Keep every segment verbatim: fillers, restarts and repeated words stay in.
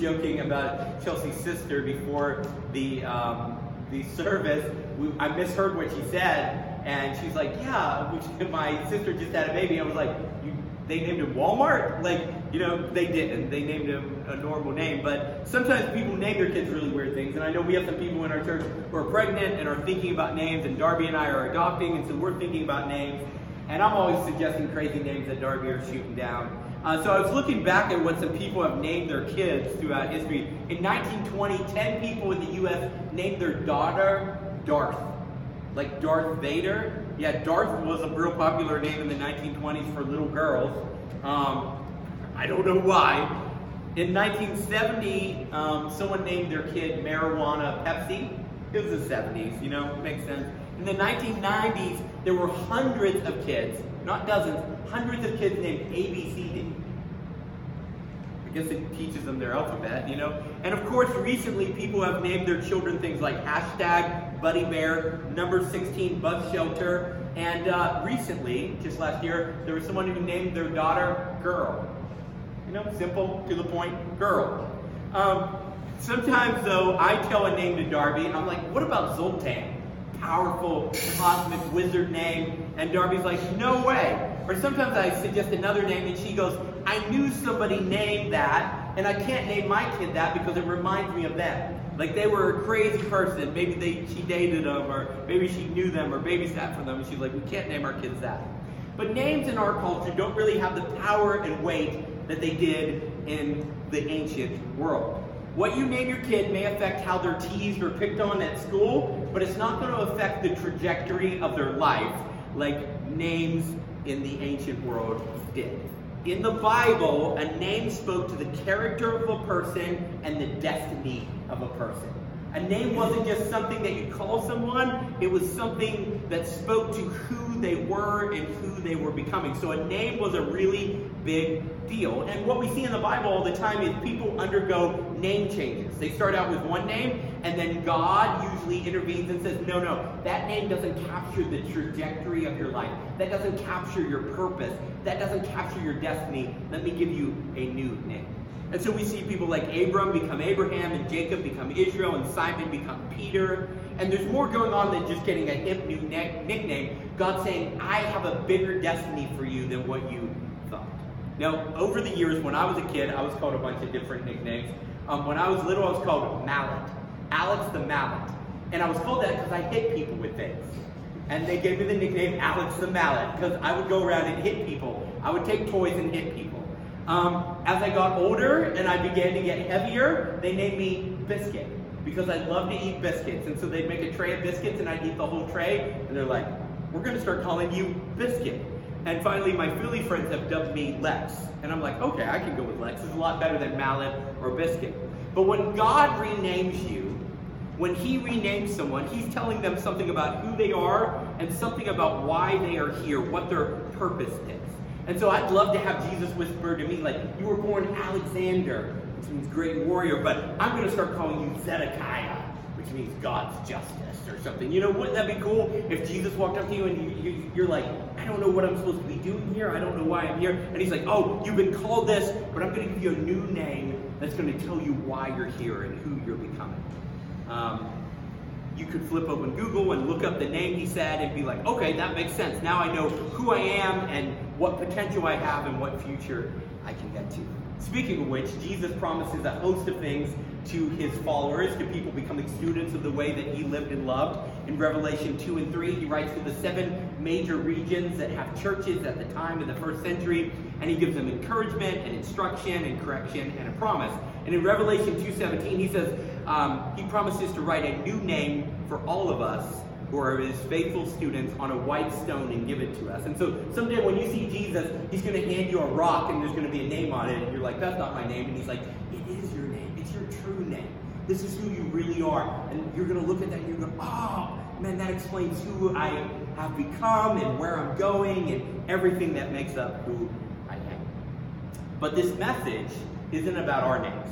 was joking about Chelsea's sister before the um, the service. We, I misheard what she said, and she's like, "Yeah, which, my sister just had a baby." I was like, you, "They named him Walmart?" Like, you know, they didn't. They named him a normal name. But sometimes people name their kids really weird things, and I know we have some people in our church who are pregnant and are thinking about names, and Darby and I are adopting, and so we're thinking about names. And I'm always suggesting crazy names that Darby are shooting down. Uh, so I was looking back at what some people have named their kids throughout history. In nineteen twenty, ten people in the U S named their daughter Darth. Like Darth Vader. Yeah, Darth was a real popular name in the nineteen twenties for little girls. Um, I don't know why. In nineteen seventy, um, someone named their kid Marijuana Pepsi. It was the seventies, you know, makes sense. In the nineteen nineties, there were hundreds of kids, not dozens, hundreds of kids named A B C D. I guess it teaches them their alphabet, you know? And of course, recently people have named their children things like hashtag Buddy Bear, number sixteen bus shelter, and uh, recently, just last year, there was someone who named their daughter Girl. You know, simple, to the point, Girl. Um, sometimes, though, I tell a name to Darby, and I'm like, what about Zoltan? Powerful cosmic wizard name, and Darby's like, no way. Or sometimes I suggest another name and she goes, I knew somebody named that, and I can't name my kid that because it reminds me of them. Like they were a crazy person. Maybe they she dated them, or maybe she knew them, or babysat for them, and she's like, we can't name our kids that. But names in our culture don't really have the power and weight that they did in the ancient world. What you name your kid may affect how they're teased or picked on at school, but it's not going to affect the trajectory of their life like names in the ancient world did. In the Bible, a name spoke to the character of a person and the destiny of a person. A name wasn't just something that you call someone, it was something that spoke to who they were and who they were becoming. So a name was a really big deal. And what we see in the Bible all the time is people undergo name changes. They start out with one name, and then God usually intervenes and says, no, no, that name doesn't capture the trajectory of your life. That doesn't capture your purpose. That doesn't capture your destiny. Let me give you a new name. And so we see people like Abram become Abraham, and Jacob become Israel, and Simon become Peter. And there's more going on than just getting a hip new ne- nickname. God's saying, I have a bigger destiny for you than what you thought. Now, over the years, when I was a kid, I was called a bunch of different nicknames. Um, when I was little, I was called Mallet. Alex the Mallet. And I was called that because I hit people with things. And they gave me the nickname Alex the Mallet because I would go around and hit people. I would take toys and hit people. Um, as I got older and I began to get heavier, they named me Biscuit because I love to eat biscuits. And so they'd make a tray of biscuits and I'd eat the whole tray. And they're like, we're going to start calling you Biscuit. And finally, my Philly friends have dubbed me Lex. And I'm like, okay, I can go with Lex. It's a lot better than Mallet or Biscuit. But when God renames you, when he renames someone, he's telling them something about who they are and something about why they are here, what their purpose is. And so I'd love to have Jesus whisper to me, like, you were born Alexander, which means great warrior, but I'm going to start calling you Zedekiah, which means God's justice or something. You know, wouldn't that be cool if Jesus walked up to you and you, you, you're like, I don't know what I'm supposed to be doing here. I don't know why I'm here. And he's like, oh, you've been called this, but I'm going to give you a new name that's going to tell you why you're here and who you're becoming. Um, you could flip open Google and look up the name he said and be like, okay, that makes sense. Now I know who I am and what potential I have and what future I can get to. Speaking of which, Jesus promises a host of things to his followers, to people becoming students of the way that he lived and loved. In Revelation two and three, he writes to the seven major regions that have churches at the time in the first century, and he gives them encouragement and instruction and correction and a promise. And in Revelation two seventeen, he says, um, he promises to write a new name for all of us who are his faithful students on a white stone and give it to us. And so someday when you see Jesus, he's going to hand you a rock and there's going to be a name on it. And you're like, that's not my name. And he's like, it is your name. It's your true name. This is who you really are. And you're going to look at that and you're going, oh, man, that explains who I have become and where I'm going and everything that makes up who I am. But this message isn't about our names.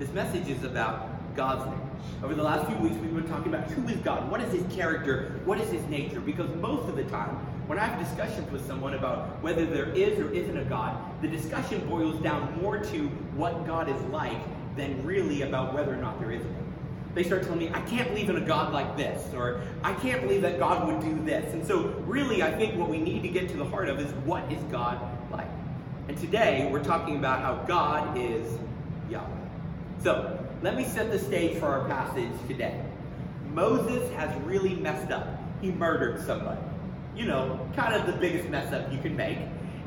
This message is about God's name. Over the last few weeks, we've been talking about who is God, what is his character, what is his nature, because most of the time, when I have discussions with someone about whether there is or isn't a God, the discussion boils down more to what God is like than really about whether or not there is one. They start telling me, I can't believe in a God like this, or I can't believe that God would do this. And so really, I think what we need to get to the heart of is, what is God like? And today, we're talking about how God is Yahweh. So let me set the stage for our passage today. Moses has really messed up. He murdered somebody. You know, kind of the biggest mess up you can make.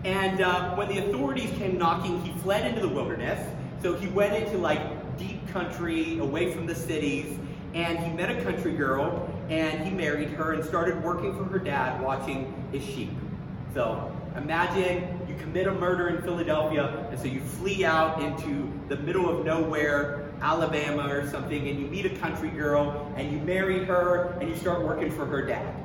And uh, when the authorities came knocking, he fled into the wilderness. So he went into like deep country, away from the cities, and he met a country girl, and he married her and started working for her dad, watching his sheep. So imagine you commit a murder in Philadelphia, and so you flee out into the middle of nowhere, Alabama or something, and you meet a country girl, and you marry her, and you start working for her dad.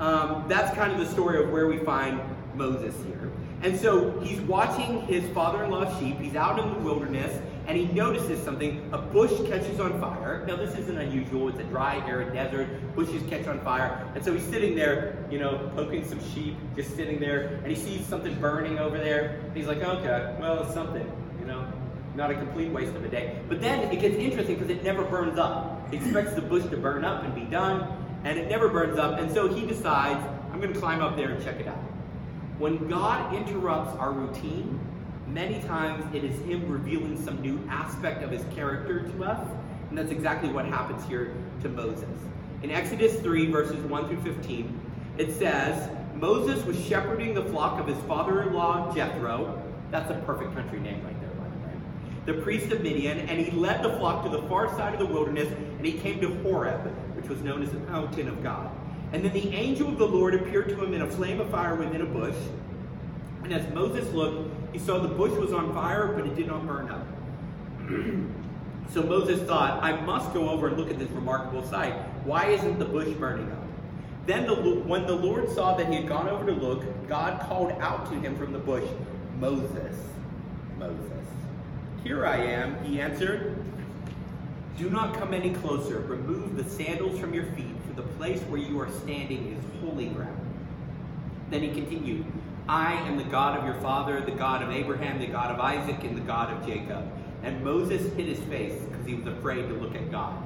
Um, that's kind of the story of where we find Moses here. And so he's watching his father-in-law's sheep. He's out in the wilderness, and he notices something. A bush catches on fire. Now, this isn't unusual. It's a dry, arid desert. Bushes catch on fire. And so he's sitting there, you know, poking some sheep, just sitting there, and he sees something burning over there. And he's like, okay, well, it's something, you know, not a complete waste of a day. But then it gets interesting because it never burns up. He expects the bush to burn up and be done, and it never burns up. And so he decides, I'm going to climb up there and check it out. When God interrupts our routine, many times it is him revealing some new aspect of his character to us, and that's exactly what happens here to Moses. In Exodus three, verses one through fifteen, it says, Moses was shepherding the flock of his father-in-law, Jethro. That's a perfect country name right there, by the way. The priest of Midian, and he led the flock to the far side of the wilderness, and he came to Horeb, which was known as the mountain of God. And then the angel of the Lord appeared to him in a flame of fire within a bush. And as Moses looked, he saw the bush was on fire, but it did not burn up. So Moses thought, I must go over and look at this remarkable sight. Why isn't the bush burning up? Then the, when the Lord saw that he had gone over to look, God called out to him from the bush, Moses, Moses. Here I am, he answered. Do not come any closer. Remove the sandals from your feet, for the place where you are standing is holy ground. Then he continued, I am the God of your father, the God of Abraham, the God of Isaac, and the God of Jacob. And Moses hid his face because he was afraid to look at God.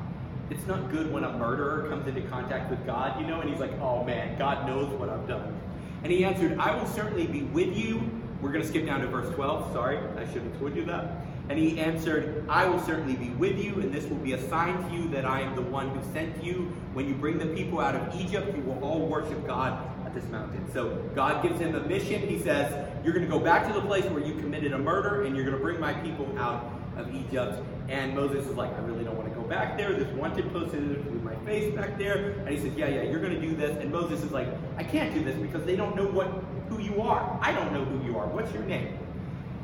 It's not good when a murderer comes into contact with God, you know, and he's like, oh man, God knows what I've done. And he answered, I will certainly be with you. We're going to skip down to verse twelve. Sorry, I should have told you that. And he answered, I will certainly be with you, and this will be a sign to you that I am the one who sent you. When you bring the people out of Egypt, you will all worship God at this mountain. So God gives him a mission. He says, you're going to go back to the place where you committed a murder, and you're going to bring my people out of Egypt. And Moses is like, I really don't want to go back there. This wanted posted with my face back there. And he says, yeah, yeah, you're going to do this. And Moses is like, I can't do this because they don't know what who you are. I don't know who you are. What's your name?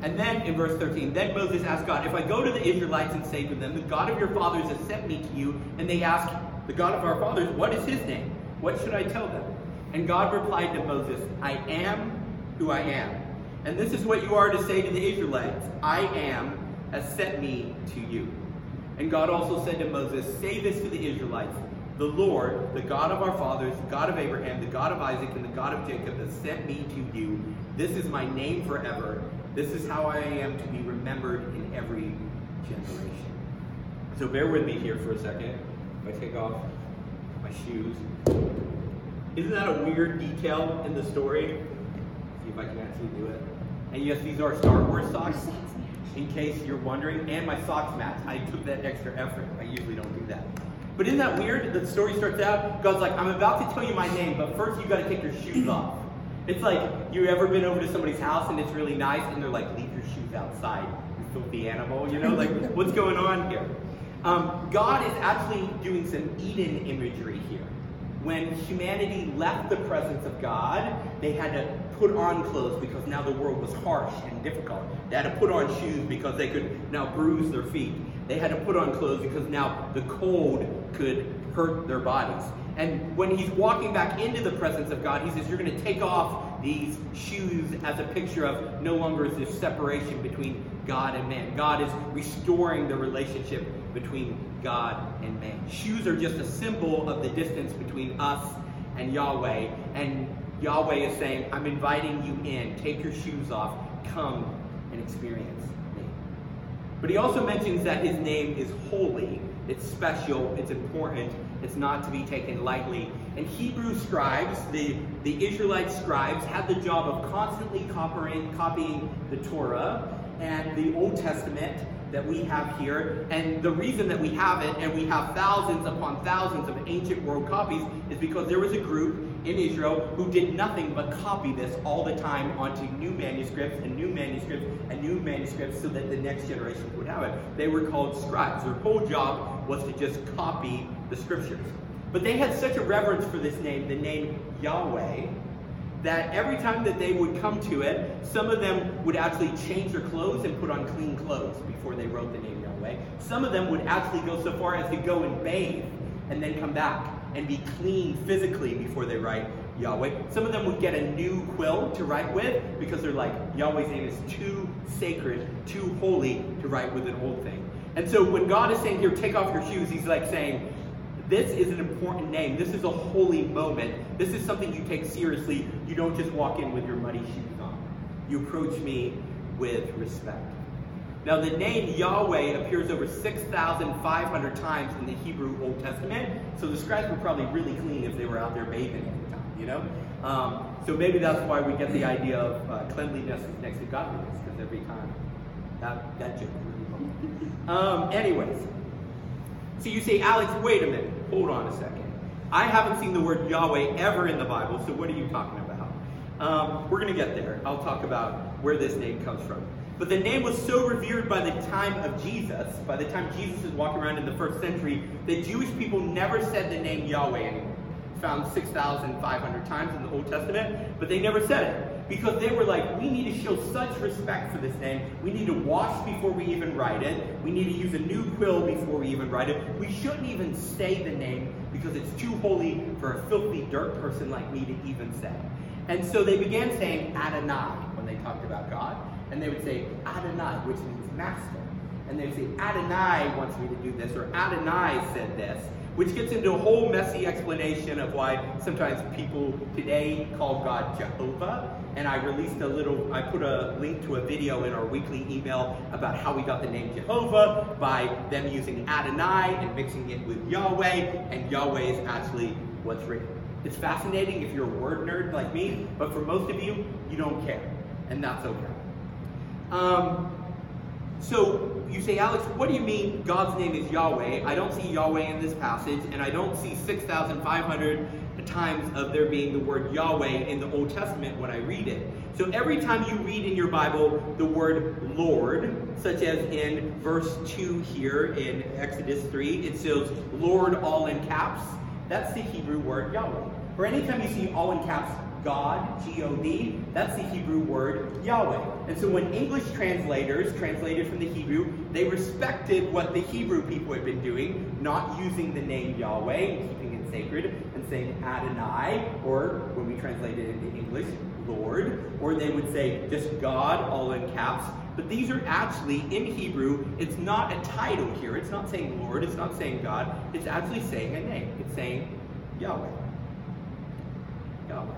And then in verse thirteen, then Moses asked God, if I go to the Israelites and say to them, the God of your fathers has sent me to you, and they ask, the God of our fathers, what is his name? What should I tell them? And God replied to Moses, I am who I am. And this is what you are to say to the Israelites, I am has sent me to you. And God also said to Moses, say this to the Israelites, the Lord, the God of our fathers, the God of Abraham, the God of Isaac, and the God of Jacob has sent me to you. This is my name forever. This is how I am to be remembered in every generation. So bear with me here for a second. If I take off my shoes. Isn't that a weird detail in the story? Let's see if I can actually do it. And yes, these are Star Wars socks, in case you're wondering. And my socks match. I took that extra effort. I usually don't do that. But isn't that weird? The story starts out, God's like, I'm about to tell you my name, but first you've got to take your shoes off. It's like, you ever been over to somebody's house and it's really nice and they're like, leave your shoes outside, you filthy animal, you know, like, what's going on here? Um, God is actually doing some Eden imagery here. When humanity left the presence of God, they had to put on clothes because now the world was harsh and difficult. They had to put on shoes because they could now bruise their feet. They had to put on clothes because now the cold could hurt their bodies. And when he's walking back into the presence of God, he says, you're going to take off these shoes as a picture of no longer is there separation between God and man. God is restoring the relationship between God and man. Shoes are just a symbol of the distance between us and Yahweh. And Yahweh is saying, I'm inviting you in. Take your shoes off. Come and experience me. But he also mentions that his name is holy, it's special, it's important, it's not to be taken lightly. And Hebrew scribes, the, the Israelite scribes, had the job of constantly copying, copying the Torah and the Old Testament that we have here. And the reason that we have it, and we have thousands upon thousands of ancient world copies, is because there was a group in Israel who did nothing but copy this all the time onto new manuscripts and new manuscripts and new manuscripts so that the next generation would have it. They were called scribes. Their whole job was to just copy the scriptures. But they had such a reverence for this name, the name Yahweh, that every time that they would come to it, some of them would actually change their clothes and put on clean clothes before they wrote the name Yahweh. Some of them would actually go so far as to go and bathe and then come back and be clean physically before they write Yahweh. Some of them would get a new quill to write with because they're like, Yahweh's name is too sacred, too holy to write with an old thing. And so when God is saying here, take off your shoes, he's like saying, this is an important name. This is a holy moment. This is something you take seriously. You don't just walk in with your muddy shoes on. You approach me with respect. Now the name Yahweh appears over six thousand five hundred times in the Hebrew Old Testament, so the scribes were probably really clean if they were out there bathing every time, you know? Um, so maybe that's why we get the idea of uh, cleanliness is next to godliness, because every time, that, that joke really helped. Um, anyways, so you say, Alex, wait a minute, hold on a second. I haven't seen the word Yahweh ever in the Bible, so what are you talking about? Um, we're going to get there. I'll talk about where this name comes from. But the name was so revered by the time of Jesus, by the time Jesus was walking around in the first century, that Jewish people never said the name Yahweh anymore. It's found six thousand five hundred times in the Old Testament, but they never said it. Because they were like, we need to show such respect for this name. We need to wash before we even write it. We need to use a new quill before we even write it. We shouldn't even say the name because it's too holy for a filthy dirt person like me to even say. And so they began saying Adonai when they talked about God. And they would say, Adonai, which means master. And they would say, Adonai wants me to do this, or Adonai said this, which gets into a whole messy explanation of why sometimes people today call God Jehovah. And I released a little, I put a link to a video in our weekly email about how we got the name Jehovah by them using Adonai and mixing it with Yahweh, and Yahweh is actually what's written. It's fascinating if you're a word nerd like me, but for most of you, you don't care, and that's okay. Um, so you say, Alex, what do you mean God's name is Yahweh? I don't see Yahweh in this passage, and I don't see six thousand five hundred times of there being the word Yahweh in the Old Testament when I read it. So every time you read in your Bible the word Lord, such as in verse two here in Exodus three, it says Lord all in caps. That's the Hebrew word Yahweh. Or anytime you see all in caps, God, G O D, that's the Hebrew word Yahweh. And so when English translators translated from the Hebrew, they respected what the Hebrew people had been doing, not using the name Yahweh and keeping it sacred and saying Adonai, or when we translated it into English, Lord, or they would say just God, all in caps. But these are actually, in Hebrew, it's not a title here. It's not saying Lord, it's not saying God, it's actually saying a name. It's saying Yahweh. Yahweh.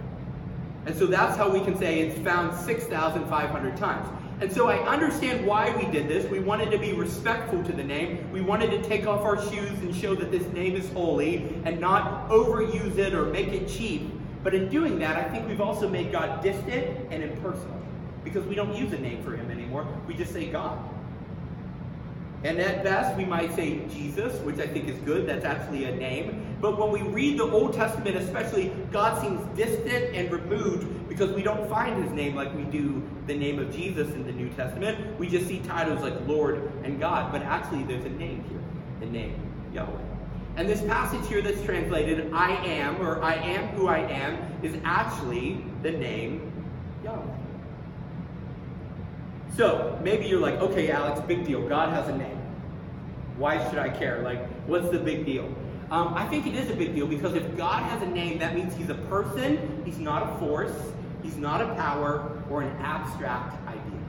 And so that's how we can say it's found six thousand five hundred times. And so I understand why we did this. We wanted to be respectful to the name. We wanted to take off our shoes and show that this name is holy and not overuse it or make it cheap. But in doing that, I think we've also made God distant and impersonal, because we don't use a name for him anymore. We just say God. And at best, we might say Jesus, which I think is good. That's actually a name. But when we read the Old Testament especially, God seems distant and removed because we don't find his name like we do the name of Jesus in the New Testament. We just see titles like Lord and God, but actually there's a name here, the name Yahweh. And this passage here that's translated, I am, or I am who I am, is actually the name Yahweh. So maybe you're like, okay, Alex, big deal. God has a name. Why should I care? Like, what's the big deal? Um, I think it is a big deal because if God has a name, that means he's a person, he's not a force, he's not a power, or an abstract idea.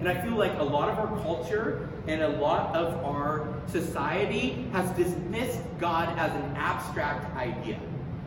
And I feel like a lot of our culture and a lot of our society has dismissed God as an abstract idea.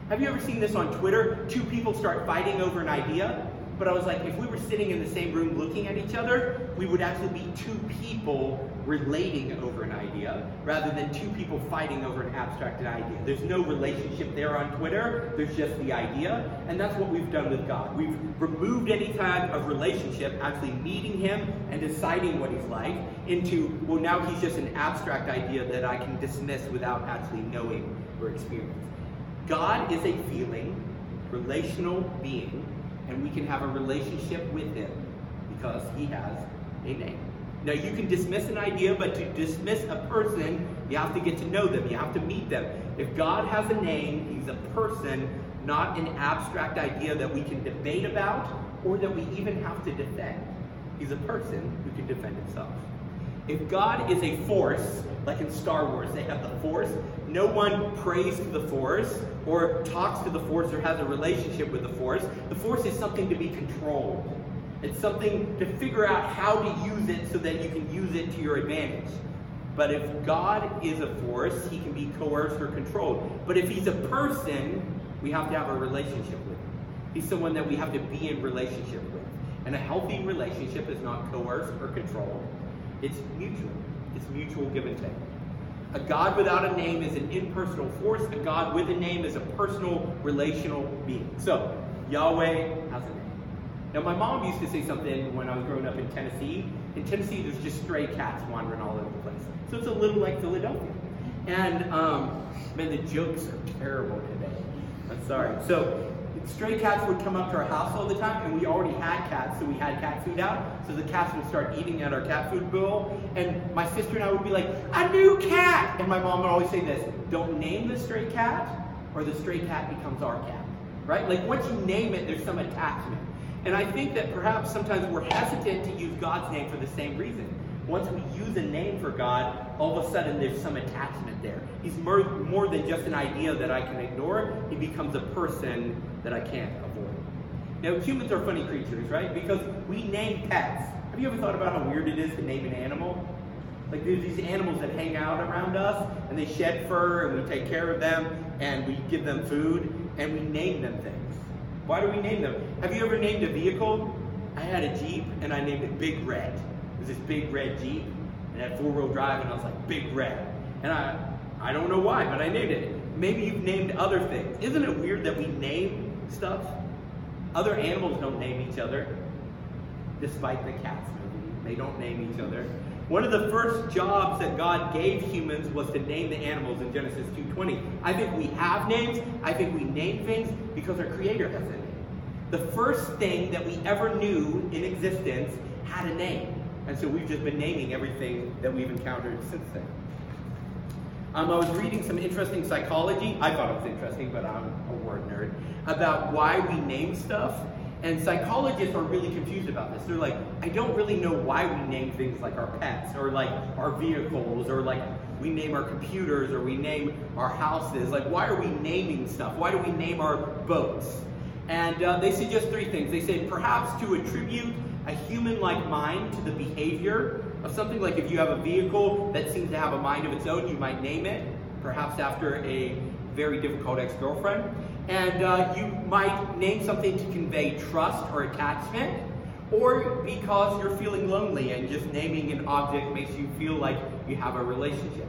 Have you ever seen this on Twitter? Two people start fighting over an idea, but I was like, if we were sitting in the same room looking at each other, we would actually be two people relating over an idea rather than two people fighting over an abstracted idea. There's no relationship there on Twitter. There's just the idea. And that's what we've done with God. We've removed any kind of relationship, actually meeting him and deciding what he's like, into, well, now he's just an abstract idea that I can dismiss without actually knowing or experiencing. God is a feeling, relational being, and we can have a relationship with him because he has a name. Now, you can dismiss an idea, but to dismiss a person, you have to get to know them. You have to meet them. If God has a name, he's a person, not an abstract idea that we can debate about or that we even have to defend. He's a person who can defend himself. If God is a force, like in Star Wars, they have the force. No one prays to the force or talks to the force or has a relationship with the force. The force is something to be controlled. It's something to figure out how to use it so that you can use it to your advantage. But if God is a force, he can be coerced or controlled. But if he's a person, we have to have a relationship with him. He's someone that we have to be in relationship with. And a healthy relationship is not coerced or controlled. It's mutual. It's mutual give and take. A God without a name is an impersonal force. A God with a name is a personal, relational being. So, Yahweh has a name. Now, my mom used to say something when I was growing up in Tennessee. In Tennessee, there's just stray cats wandering all over the place. So it's a little like Philadelphia. And, um, man, the jokes are terrible today. I'm sorry. So stray cats would come up to our house all the time, and we already had cats, so we had cat food out. So the cats would start eating at our cat food bowl. And my sister and I would be like, a new cat! And my mom would always say this, don't name the stray cat, or the stray cat becomes our cat. Right? Like, once you name it, there's some attachment. And I think that perhaps sometimes we're hesitant to use God's name for the same reason. Once we use a name for God, all of a sudden there's some attachment there. He's more, more than just an idea that I can ignore. He becomes a person that I can't avoid. Now, humans are funny creatures, right? Because we name pets. Have you ever thought about how weird it is to name an animal? Like, there's these animals that hang out around us, and they shed fur, and we take care of them, and we give them food, and we name them things. Why do we name them? Have you ever named a vehicle? I had a Jeep, and I named it Big Red. It was this big red Jeep, and it had four-wheel drive, and I was like, Big Red. And I, I don't know why, but I named it. Maybe you've named other things. Isn't it weird that we name stuff? Other animals don't name each other, despite the Cats movie. They don't name each other. One of the first jobs that God gave humans was to name the animals in Genesis two twenty. I think we have names. I think we name things because our Creator has a name. The first thing that we ever knew in existence had a name. And so we've just been naming everything that we've encountered since then. Um, I was reading some interesting psychology. I thought it was interesting, but I'm a word nerd. About why we name stuff. And psychologists are really confused about this. They're like, I don't really know why we name things like our pets, or like our vehicles, or like we name our computers, or we name our houses. Like, why are we naming stuff? Why do we name our boats? And uh, they suggest three things. They say perhaps to attribute a human-like mind to the behavior of something. Like, if you have a vehicle that seems to have a mind of its own, you might name it, perhaps after a very difficult ex-girlfriend. And uh, you might name something to convey trust or attachment, or because you're feeling lonely and just naming an object makes you feel like you have a relationship.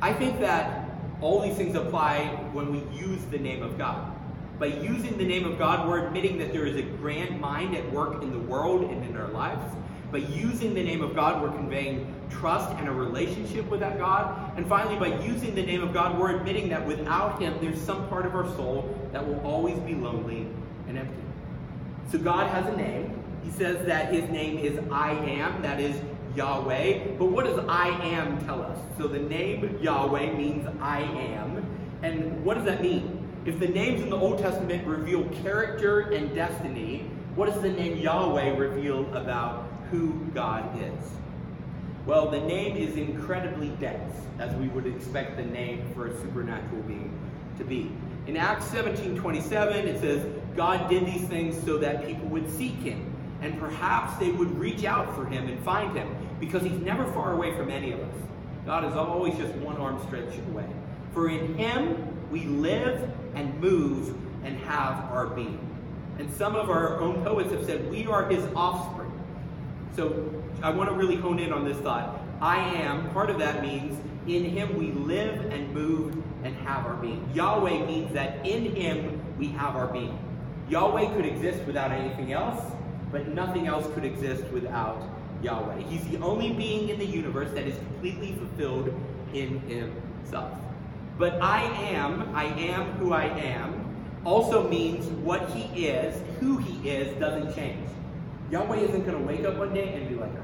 I think that all these things apply when we use the name of God. By using the name of God, we're admitting that there is a grand mind at work in the world and in our lives. By using the name of God, we're conveying trust and a relationship with that God. And finally, by using the name of God, we're admitting that without him, there's some part of our soul that will always be lonely and empty. So God has a name. He says that his name is I Am, that is Yahweh. But what does I Am tell us? So the name Yahweh means I am. And what does that mean? If the names in the Old Testament reveal character and destiny, what does the name Yahweh reveal about who God is? Well, the name is incredibly dense, as we would expect the name for a supernatural being to be. In Acts seventeen twenty-seven, it says, God did these things so that people would seek him, and perhaps they would reach out for him and find him, because he's never far away from any of us. God is always just one arm stretched away. For in him, we live and move and have our being. And some of our own poets have said, we are his offspring. So I want to really hone in on this thought. I am, part of that means in him we live and move and have our being. Yahweh means that in him we have our being. Yahweh could exist without anything else, but nothing else could exist without Yahweh. He's the only being in the universe that is completely fulfilled in himself. But I am, I am who I am, also means what he is, who he is, doesn't change. Yahweh isn't going to wake up one day and be like, I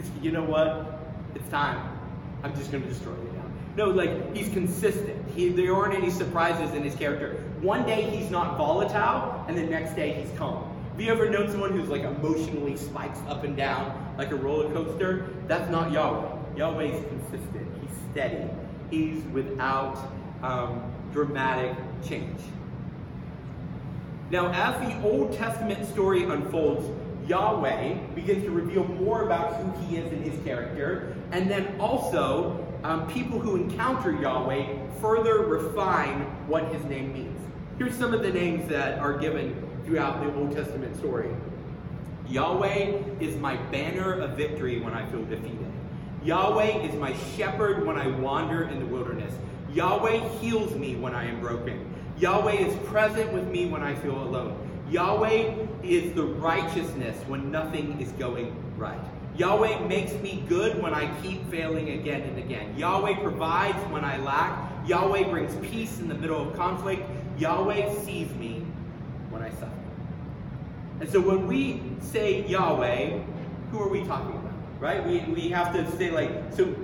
just, you know what, it's time. I'm just going to destroy you now. No, like, he's consistent. He, there aren't any surprises in his character. One day he's not volatile, and the next day he's calm. Have you ever known someone who's like emotionally spikes up and down like a roller coaster? That's not Yahweh. Yahweh's consistent. He's steady. He's without um, dramatic change. Now, as the Old Testament story unfolds, Yahweh begins to reveal more about who he is and his character, and then also um, people who encounter Yahweh further refine what his name means. Here's some of the names that are given throughout the Old Testament story. Yahweh is my banner of victory when I feel defeated. Yahweh is my shepherd when I wander in the wilderness. Yahweh heals me when I am broken. Yahweh is present with me when I feel alone. Yahweh is the righteousness when nothing is going right. Yahweh makes me good when I keep failing again and again. Yahweh provides when I lack. Yahweh brings peace in the middle of conflict. Yahweh sees me when I suffer. And so when we say Yahweh, who are we talking about? Right? We we have to say, like, so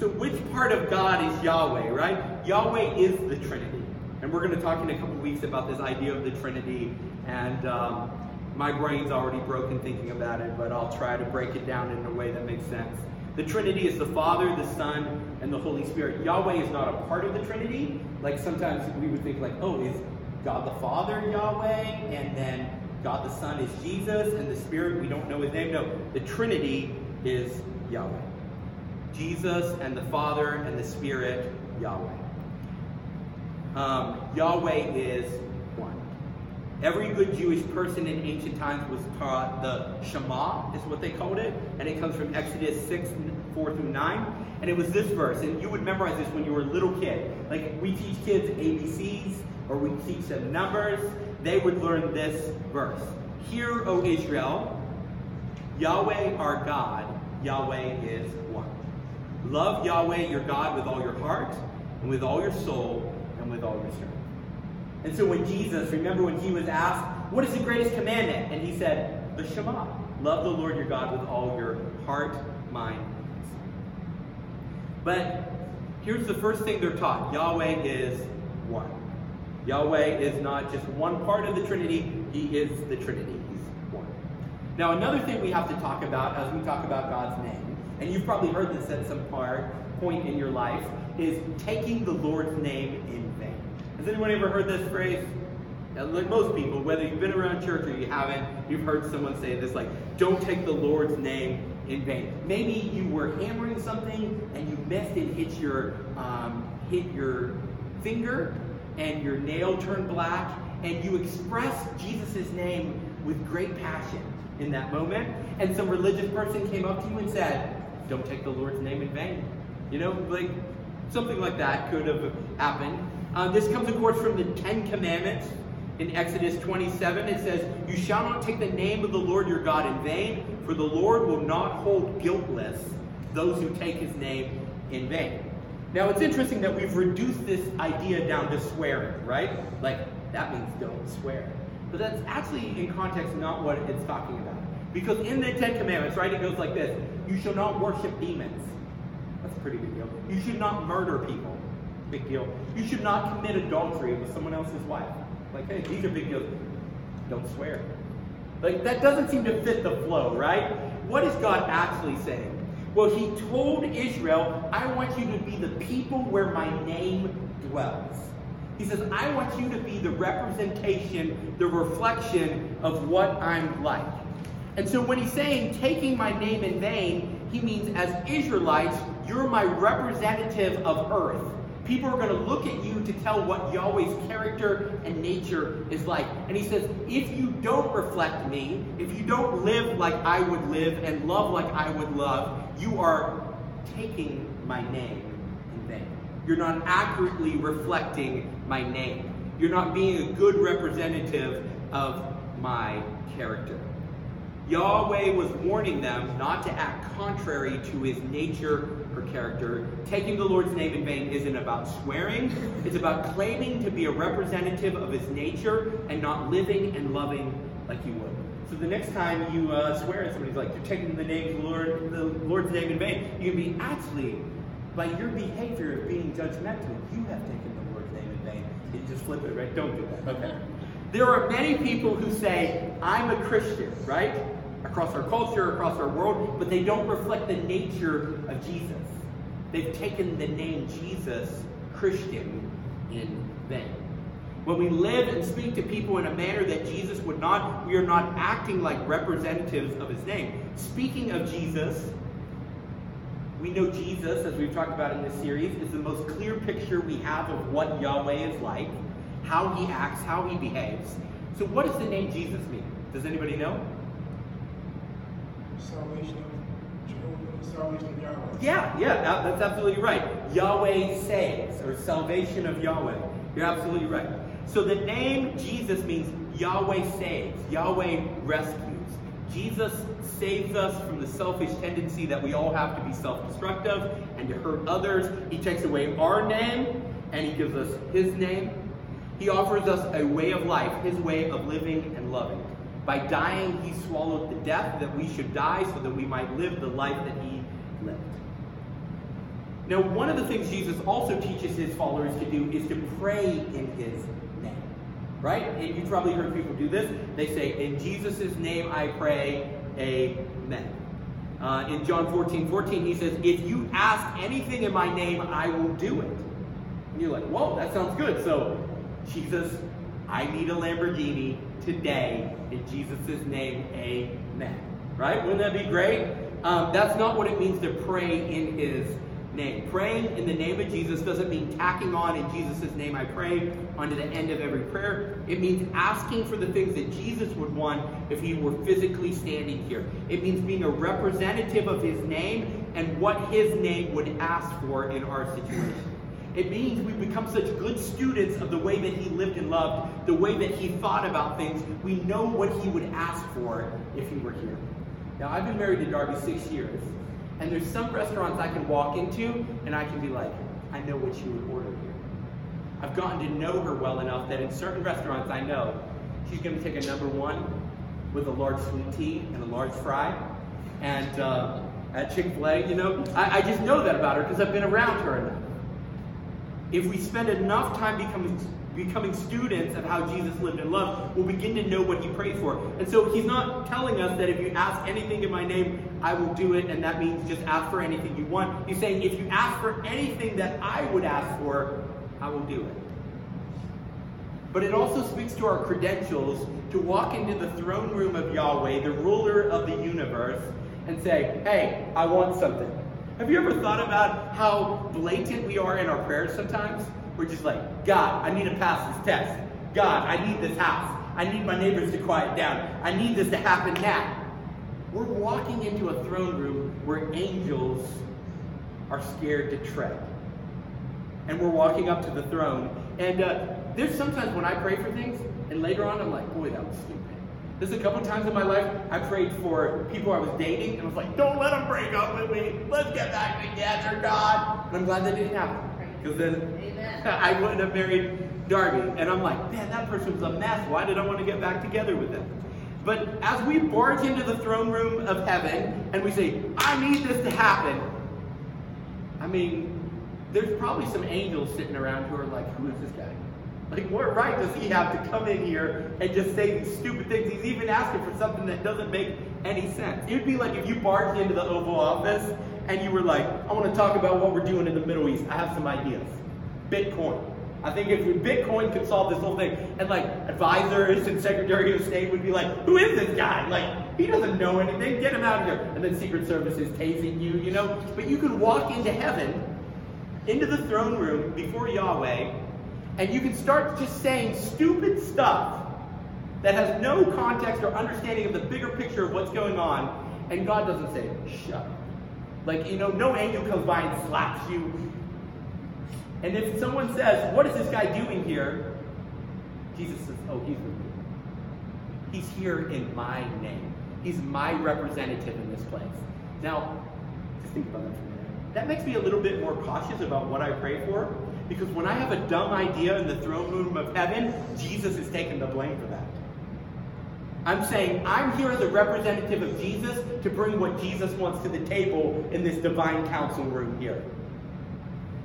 so which part of God is Yahweh, right? Yahweh is the Trinity. And we're going to talk in a couple weeks about this idea of the Trinity. And um, my brain's already broken thinking about it, but I'll try to break it down in a way that makes sense. The Trinity is the Father, the Son, and the Holy Spirit. Yahweh is not a part of the Trinity. Like, sometimes we would think, like, oh, is God the Father Yahweh, and then God the Son is Jesus, and the Spirit, we don't know his name. No, the Trinity is Yahweh. Jesus and the Father and the Spirit, Yahweh. Um, Yahweh is one. Every good Jewish person in ancient times was taught the Shema, is what they called it, and it comes from Exodus six, four through nine, and it was this verse, and you would memorize this when you were a little kid. Like, we teach kids A B Cs, or we teach them numbers, they would learn this verse. Hear, O Israel, Yahweh our God, Yahweh is one. Love Yahweh your God with all your heart, and with all your soul, and with all your strength. And so when Jesus, remember when he was asked, what is the greatest commandment? And he said, the Shema. Love the Lord your God with all your heart, mind, and soul. But here's the first thing they're taught. Yahweh is one. Yahweh is not just one part of the Trinity, he is the Trinity. He's one. Now, another thing we have to talk about as we talk about God's name, and you've probably heard this at some part, point in your life, is taking the Lord's name in vain. Has anyone ever heard this phrase? Now, like most people, whether you've been around church or you haven't, you've heard someone say this, like, don't take the Lord's name in vain. Maybe you were hammering something and you missed it, hit your, um, hit your finger, and your nail turned black, and you expressed Jesus' name with great passion in that moment, and some religious person came up to you and said, don't take the Lord's name in vain. You know, like, something like that could have happened. Um, this comes, of course, from the Ten Commandments. In Exodus twenty-seven, it says, you shall not take the name of the Lord your God in vain, for the Lord will not hold guiltless those who take his name in vain. Now, it's interesting that we've reduced this idea down to swearing, right? Like, that means don't swear. But that's actually, in context, not what it's talking about. Because in the Ten Commandments, right, it goes like this. You shall not worship demons. That's a pretty big deal. You should not murder people. Big deal. You should not commit adultery with someone else's wife. Like, hey, these are big deals. Don't swear. Like, that doesn't seem to fit the flow, right? What is God actually saying? Well, he told Israel, I want you to be the people where my name dwells. He says, I want you to be the representation, the reflection of what I'm like. And so when he's saying, taking my name in vain, he means as Israelites, you're my representative of earth. People are going to look at you to tell what Yahweh's character and nature is like. And he says, if you don't reflect me, if you don't live like I would live and love like I would love, you are taking my name in vain. You're not accurately reflecting my name. You're not being a good representative of my character. Yahweh was warning them not to act contrary to his nature or character. Taking the Lord's name in vain isn't about swearing. It's about claiming to be a representative of his nature and not living and loving like you would. So the next time you uh, swear at somebody's like, you're taking the name of the, Lord, the Lord's name in vain, you can be actually, by your behavior of being judgmental, you have taken the Lord's name in vain. You just flip it, right? Don't do that. Okay. There are many people who say, I'm a Christian, right? Across our culture, across our world, but they don't reflect the nature of Jesus. They've taken the name Jesus, Christian, in vain. When we live and speak to people in a manner that Jesus would not, we are not acting like representatives of his name. Speaking of Jesus, we know Jesus, as we've talked about in this series, is the most clear picture we have of what Yahweh is like, how he acts, how he behaves. So what does the name Jesus mean? Does anybody know? Salvation of Jehovah, salvation of Yahweh. Yeah, yeah, that, that's absolutely right. Yahweh saves, or salvation of Yahweh. You're absolutely right. So the name Jesus means Yahweh saves, Yahweh rescues. Jesus saves us from the selfish tendency that we all have to be self-destructive and to hurt others. He takes away our name and he gives us his name. He offers us a way of life, his way of living and loving. By dying, he swallowed the death that we should die so that we might live the life that he lived. Now, one of the things Jesus also teaches his followers to do is to pray in his name, right? And you've probably heard people do this. They say, in Jesus' name I pray, amen. Uh, in John fourteen fourteen, he says, if you ask anything in my name, I will do it. And you're like, whoa, that sounds good. So, Jesus, I need a Lamborghini today, in Jesus' name, amen. Right? Wouldn't that be great? Um, that's not what it means to pray in his name. Praying in the name of Jesus doesn't mean tacking on in Jesus' name I pray onto the end of every prayer. It means asking for the things that Jesus would want if he were physically standing here. It means being a representative of his name and what his name would ask for in our situation. It means we become such good students of the way that he lived and loved, the way that he thought about things. We know what he would ask for if he were here. Now, I've been married to Darby six years, and there's some restaurants I can walk into, and I can be like, I know what she would order here. I've gotten to know her well enough that in certain restaurants I know she's going to take a number one with a large sweet tea and a large fry, and uh, at Chick-fil-A, you know, I, I just know that about her because I've been around her enough. If we spend enough time becoming becoming students of how Jesus lived and loved, we'll begin to know what he prayed for. And so he's not telling us that if you ask anything in my name, I will do it, and that means just ask for anything you want. He's saying if you ask for anything that I would ask for, I will do it. But it also speaks to our credentials to walk into the throne room of Yahweh, the ruler of the universe, and say, hey, I want something. Have you ever thought about how blatant we are in our prayers sometimes? We're just like, God, I need to pass this test. God, I need this house. I need my neighbors to quiet down. I need this to happen now. We're walking into a throne room where angels are scared to tread. And we're walking up to the throne. And uh, there's sometimes when I pray for things, and later on I'm like, boy, that was stupid. There's a couple times in my life I prayed for people I was dating, and I was like, don't let them break up with me. Let's get back together, God. And I'm glad that didn't happen. Because then Amen. I wouldn't have married Darby. And I'm like, man, that person was a mess. Why did I want to get back together with them? But as we barge into the throne room of heaven, and we say, I need this to happen. I mean, there's probably some angels sitting around who are like, who is this guy? Like, what right does he have to come in here and just say these stupid things? He's even asking for something that doesn't make any sense. It would be like if you barged into the Oval Office and you were like, I want to talk about what we're doing in the Middle East. I have some ideas. Bitcoin. I think if Bitcoin could solve this whole thing, and like advisors and Secretary of State would be like, who is this guy? Like, he doesn't know anything. Get him out of here. And then Secret Service is tasing you, you know. But you could walk into heaven, into the throne room before Yahweh, and you can start just saying stupid stuff that has no context or understanding of the bigger picture of what's going on, and God doesn't say, shut up. Like, you know, no angel comes by and slaps you. And if someone says, what is this guy doing here? Jesus says, oh, he's with me. He's here in my name. He's my representative in this place. Now, just think about that for a minute. That makes me a little bit more cautious about what I pray for, because when I have a dumb idea in the throne room of heaven, Jesus is taking the blame for that. I'm saying, I'm here as a representative of Jesus to bring what Jesus wants to the table in this divine council room here.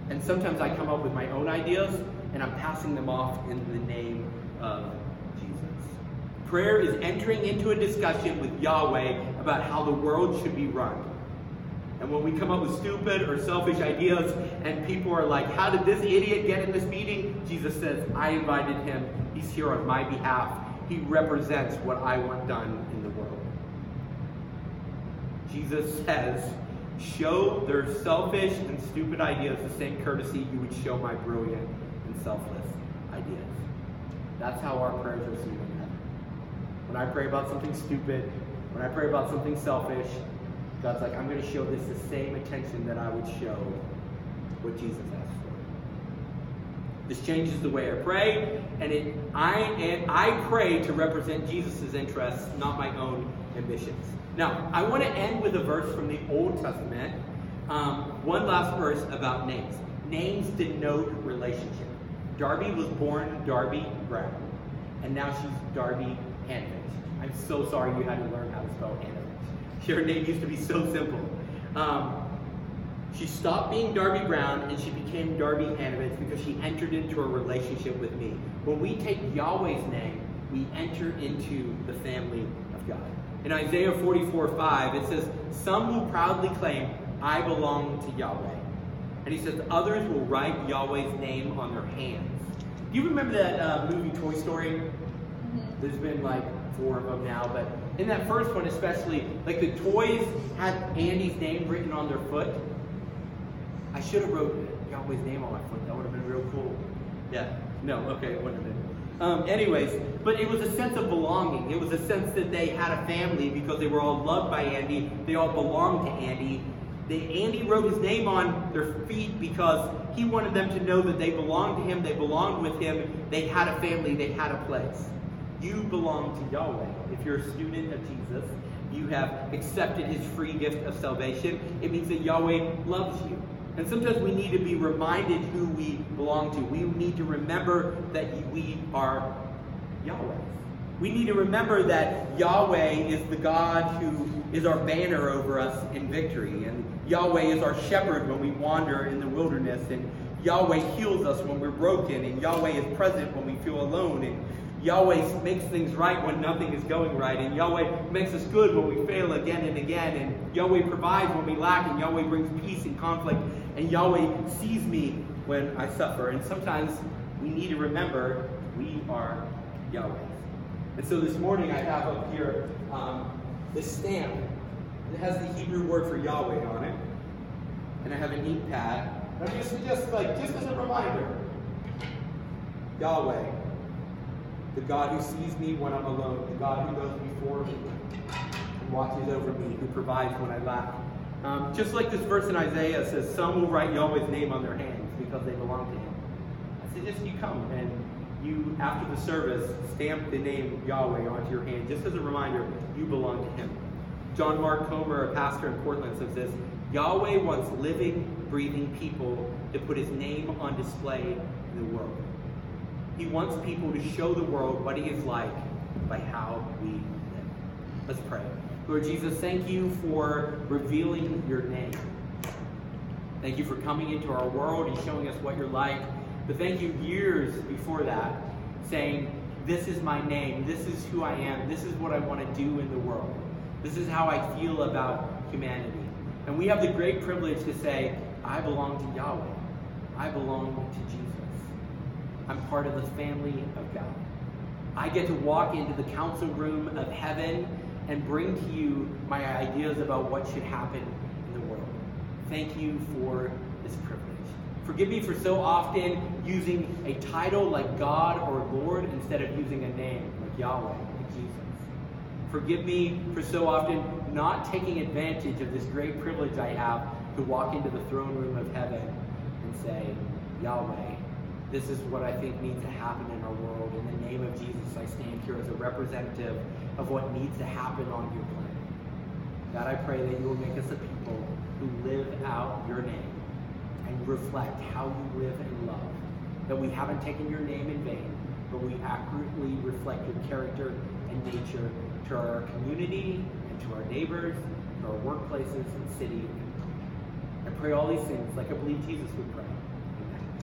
And sometimes I come up with my own ideas, and I'm passing them off in the name of Jesus. Prayer is entering into a discussion with Yahweh about how the world should be run. And when we come up with stupid or selfish ideas, and people are like, how did this idiot get in this meeting? Jesus says, I invited him. He's here on my behalf. He represents what I want done in the world. Jesus says, show their selfish and stupid ideas the same courtesy you would show my brilliant and selfless ideas. That's how our prayers are seen in heaven. When I pray about something stupid, when I pray about something selfish, God's like, I'm going to show this the same attention that I would show what Jesus asked for. This changes the way I pray, and it I and I pray to represent Jesus' interests, not my own ambitions. Now, I want to end with a verse from the Old Testament, um, one last verse about names. Names denote relationship. Darby was born Darby Brown, and now she's Darby Hanovich. I'm so sorry you had to learn how to spell Hanovich. Her name used to be so simple. Um, she stopped being Darby Brown and she became Darby Hanovich because she entered into a relationship with me. When we take Yahweh's name, we enter into the family of God. In Isaiah forty-four five, it says, some who proudly claim, I belong to Yahweh. And he says, others will write Yahweh's name on their hands. Do you remember that uh, movie Toy Story? There's been like four of them now, but in that first one especially, like the toys had Andy's name written on their foot. I should have wrote Yahweh's name on my foot. That would have been real cool. Yeah. No, okay, it wouldn't have been. Um, anyways, but it was a sense of belonging. It was a sense that they had a family because they were all loved by Andy. They all belonged to Andy. They, Andy wrote his name on their feet because he wanted them to know that they belonged to him, they belonged with him, they had a family, they had a place. You belong to Yahweh. If you're a student of Jesus, you have accepted his free gift of salvation. It means that Yahweh loves you. And sometimes we need to be reminded who we belong to. We need to remember that we are Yahweh. We need to remember that Yahweh is the God who is our banner over us in victory. And Yahweh is our shepherd when we wander in the wilderness. And Yahweh heals us when we're broken. And Yahweh is present when we feel alone. And Yahweh makes things right when nothing is going right, and Yahweh makes us good when we fail again and again, and Yahweh provides when we lack, and Yahweh brings peace in conflict, and Yahweh sees me when I suffer. And sometimes we need to remember we are Yahweh. And so this morning I have up here um, this stamp that has the Hebrew word for Yahweh on it, and I have an ink pad. And I'm just, just like just as a reminder, Yahweh. The God who sees me when I'm alone, the God who goes before me and watches over me, who provides when I lack. Um, just like this verse in Isaiah says, some will write Yahweh's name on their hands because they belong to him. I suggest you come and you, after the service, stamp the name Yahweh onto your hand. Just as a reminder, you belong to him. John Mark Comer, a pastor in Portland, says this, Yahweh wants living, breathing people to put his name on display in the world. He wants people to show the world what he is like by how we live. Let's pray. Lord Jesus, thank you for revealing your name. Thank you for coming into our world and showing us what you're like. But thank you years before that, saying, this is my name, this is who I am, this is what I want to do in the world. This is how I feel about humanity. And we have the great privilege to say, I belong to Yahweh. I belong to Jesus. I'm part of the family of God. I get to walk into the council room of heaven and bring to you my ideas about what should happen in the world. Thank you for this privilege. Forgive me for so often using a title like God or Lord instead of using a name like Yahweh and Jesus. Forgive me for so often not taking advantage of this great privilege I have to walk into the throne room of heaven and say, Yahweh, this is what I think needs to happen in our world. In the name of Jesus, I stand here as a representative of what needs to happen on your planet. God, I pray that you will make us a people who live out your name and reflect how you live and love. That we haven't taken your name in vain, but we accurately reflect your character and nature to our community and to our neighbors, to our workplaces and city. I pray all these things like I believe Jesus would pray.